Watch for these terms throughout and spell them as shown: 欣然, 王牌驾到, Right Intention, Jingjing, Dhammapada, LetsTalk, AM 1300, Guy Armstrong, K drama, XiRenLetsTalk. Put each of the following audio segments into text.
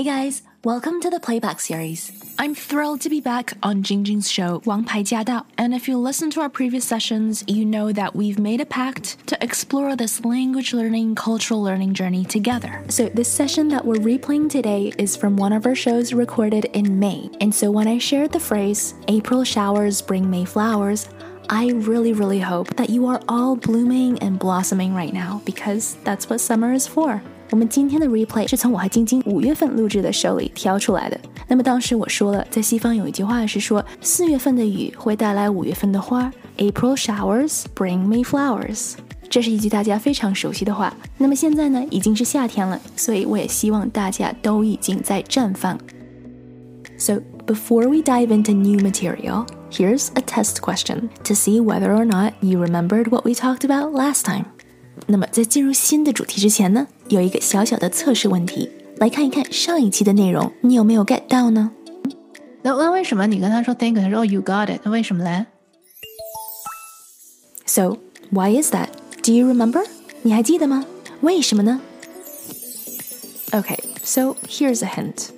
Hey guys, welcome to the Playback series. I'm thrilled to be back on Jingjing's show, 王牌驾到. And if you listen to our previous sessions, you know that we've made a pact to explore this language learning, cultural learning journey together. So this session that we're replaying today is from one of our shows recorded in May. And so when I shared the phrase, April showers bring May flowers, I really hope that you are all blooming and blossoming right now, because that's what summer is for. 我们今天的 replay 是从我和晶晶5月份录制的show里挑出来的。那么当时我说了，在西方有一句话是说，4月份的雨会带来5月份的花。April showers bring May flowers。这是一句大家非常熟悉的话。那么现在呢，已经是夏天了，所以我也希望大家都已经在绽放。So before we dive into new material, here's a test question to see whether or not you remembered what we talked about last time. 那么在进入新的主题之前呢，有一个小小的测试问题，来看一看上一期的内容，你有没有 get 到呢？那为什么你跟他说 thank you， 他说 you got it， 那为什么嘞？ So, why is that? Do you remember? 你还记得吗？为什么呢？ Okay, so here's a hint.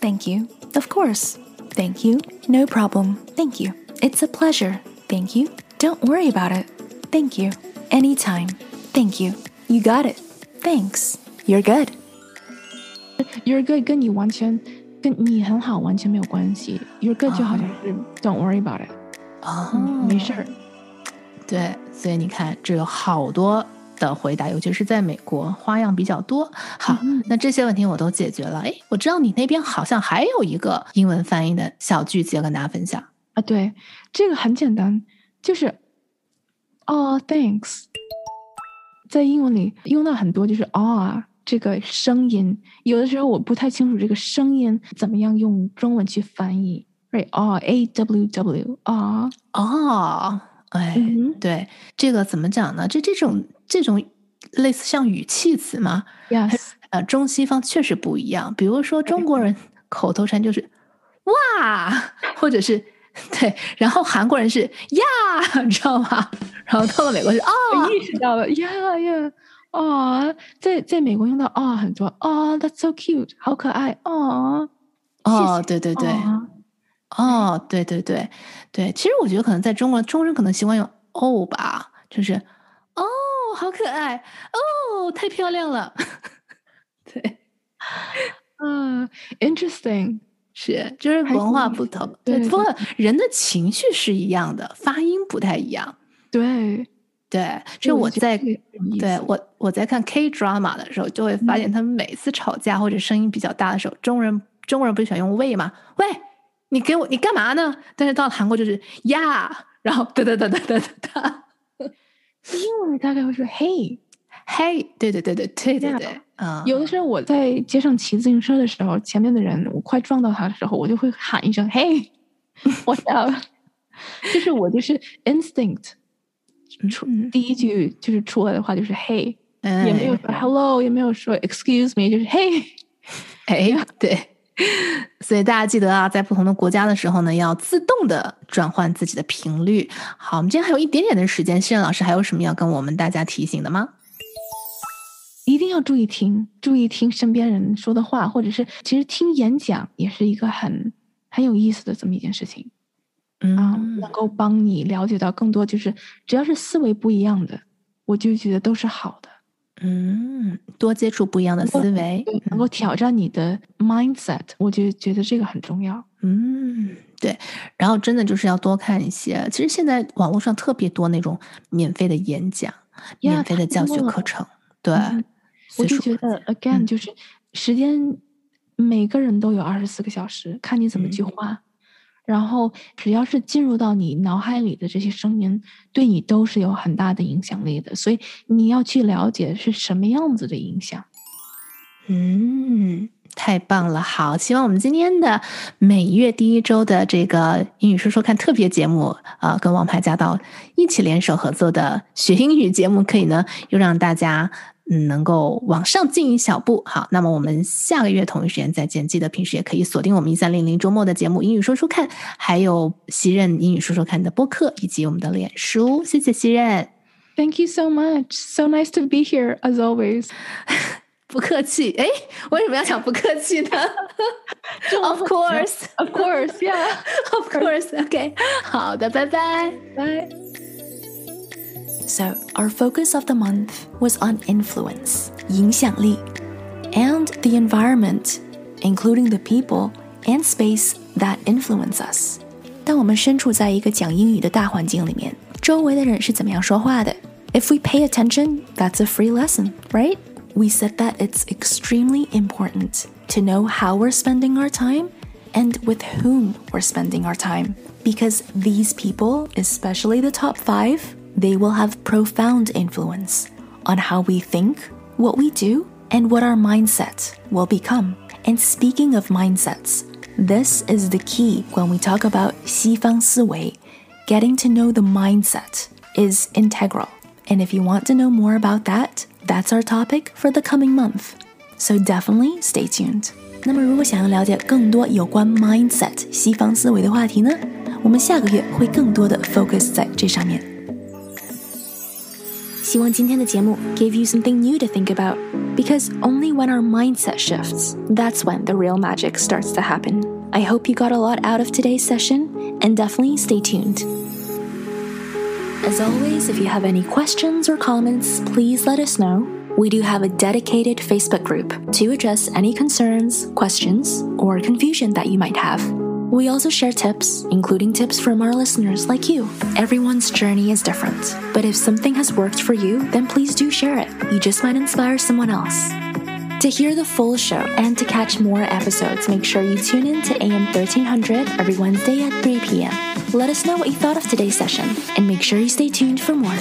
Thank you. Of course. Thank you. No problem. Thank you. It's a pleasure. Thank you. Don't worry about it. Thank you. Anytime. Thank you. You got it.Thanks. You're good. You're good 跟你完全跟你很好完全没有关系。You're good 就好像是 Don't worry about it. 没事儿。对，所以你看，这有好多的回答，尤其是在美国，花样比较多。好，那这些问题我都解决了。哎，我知道你那边好像还有一个英文翻译的小句子要跟大家分享啊。对，这个很简单，就是哦 thanks。在英文里用到很多，就是这个声音，有的时候我不太清楚这个声音怎么样用中文去翻译。Right, aww,哎，对，这个怎么讲呢？这种类似像语气词嘛 ，yes， 中西方确实不一样。比如说中国人口头禅就是哇，或者是对，然后韩国人是呀，你知道吗？然后到了美国是意识到了呀呀在美国用到很多that's so cute 好可爱对对对对对对对，其实我觉得可能在中国中国人可能习惯用吧，就是好可爱太漂亮了对interesting，是就是文化不同，对，不过人的情绪是一样的，发音不太一样。对对，就我在看 K drama 的时候，就会发现他们每次吵架或者声音比较大的时候，中国人不是喜欢用喂吗？喂，你干嘛呢？但是到韩国就是呀，然后哒。英文大概会说 hey， 对。有的时候我在街上骑自行车的时候，前面的人我快撞到他的时候，我就会喊一声 hey， what's up？ 就是我就是 instinct。第一句就是出来的话就是 hey， 也没有说 hello， 也没有说 excuse me， 就是 hey， 对，所以大家记得啊，在不同的国家的时候呢，要自动的转换自己的频率。好，我们今天还有一点点的时间，欣然老师还有什么要跟我们大家提醒的吗？一定要注意听身边人说的话，或者是其实听演讲也是一个很有意思的这么一件事情。能够帮你了解到更多，就是只要是思维不一样的，我就觉得都是好的。多接触不一样的思维，能够挑战你的 mindset， 我就觉得这个很重要。对，然后真的就是要多看一些，其实现在网络上特别多那种免费的演讲、免费的教学课程。对，我就觉得 again，就是时间，每个人都有24个小时，看你怎么去花。然后只要是进入到你脑海里的这些声音，对你都是有很大的影响力的，所以你要去了解是什么样子的影响。太棒了，好，希望我们今天的每月第1周的这个英语说说看特别节目跟王牌驾到一起联手合作的学英语节目，可以呢又让大家能够往上进一小步。好，那么我们下个月同一时间再见，记得平时也可以锁定我们1300周末的节目英语说说看，还有西任英语说说看的播客以及我们的脸书。谢谢西任。Thank you so much. So nice to be here as always. 不客气。哎，为什么要讲不客气呢？Of course, of course, yeah, of course. Okay. 好的，拜拜，拜。So our focus of the month was on influence, 影响力, and the environment, including the people and space that influence us. 当我们身处在一个讲英语的大环境里面，周围的人是怎么样说话的？If we pay attention, that's a free lesson, right? We said that it's extremely important to know how we're spending our time and with whom we're spending our time. Because these people, especially the top five, they will have profound influence on how we think, what we do, and what our mindset will become. And speaking of mindsets, this is the key when we talk about 西方思维. Getting to know the mindset is integral.And if you want to know more about that, that's our topic for the coming month. So definitely stay tuned. 那么如果想要了解更多有关 mindset 西方思维的话题呢，我们下个月会更多的 focus 在这上面。希望今天的节目 gave you something new to think about, because only when our mindset shifts, that's when the real magic starts to happen. I hope you got a lot out of today's session, and definitely stay tuned.As always, if you have any questions or comments, please let us know. We do have a dedicated Facebook group to address any concerns, questions, or confusion that you might have. We also share tips, including tips from our listeners like you. Everyone's journey is different, but if something has worked for you, then please do share it. You just might inspire someone else. To hear the full show and to catch more episodes, make sure you tune in to AM 1300 every Wednesday at 3 p.m. Let us know what you thought of today's session, and make sure you stay tuned for more.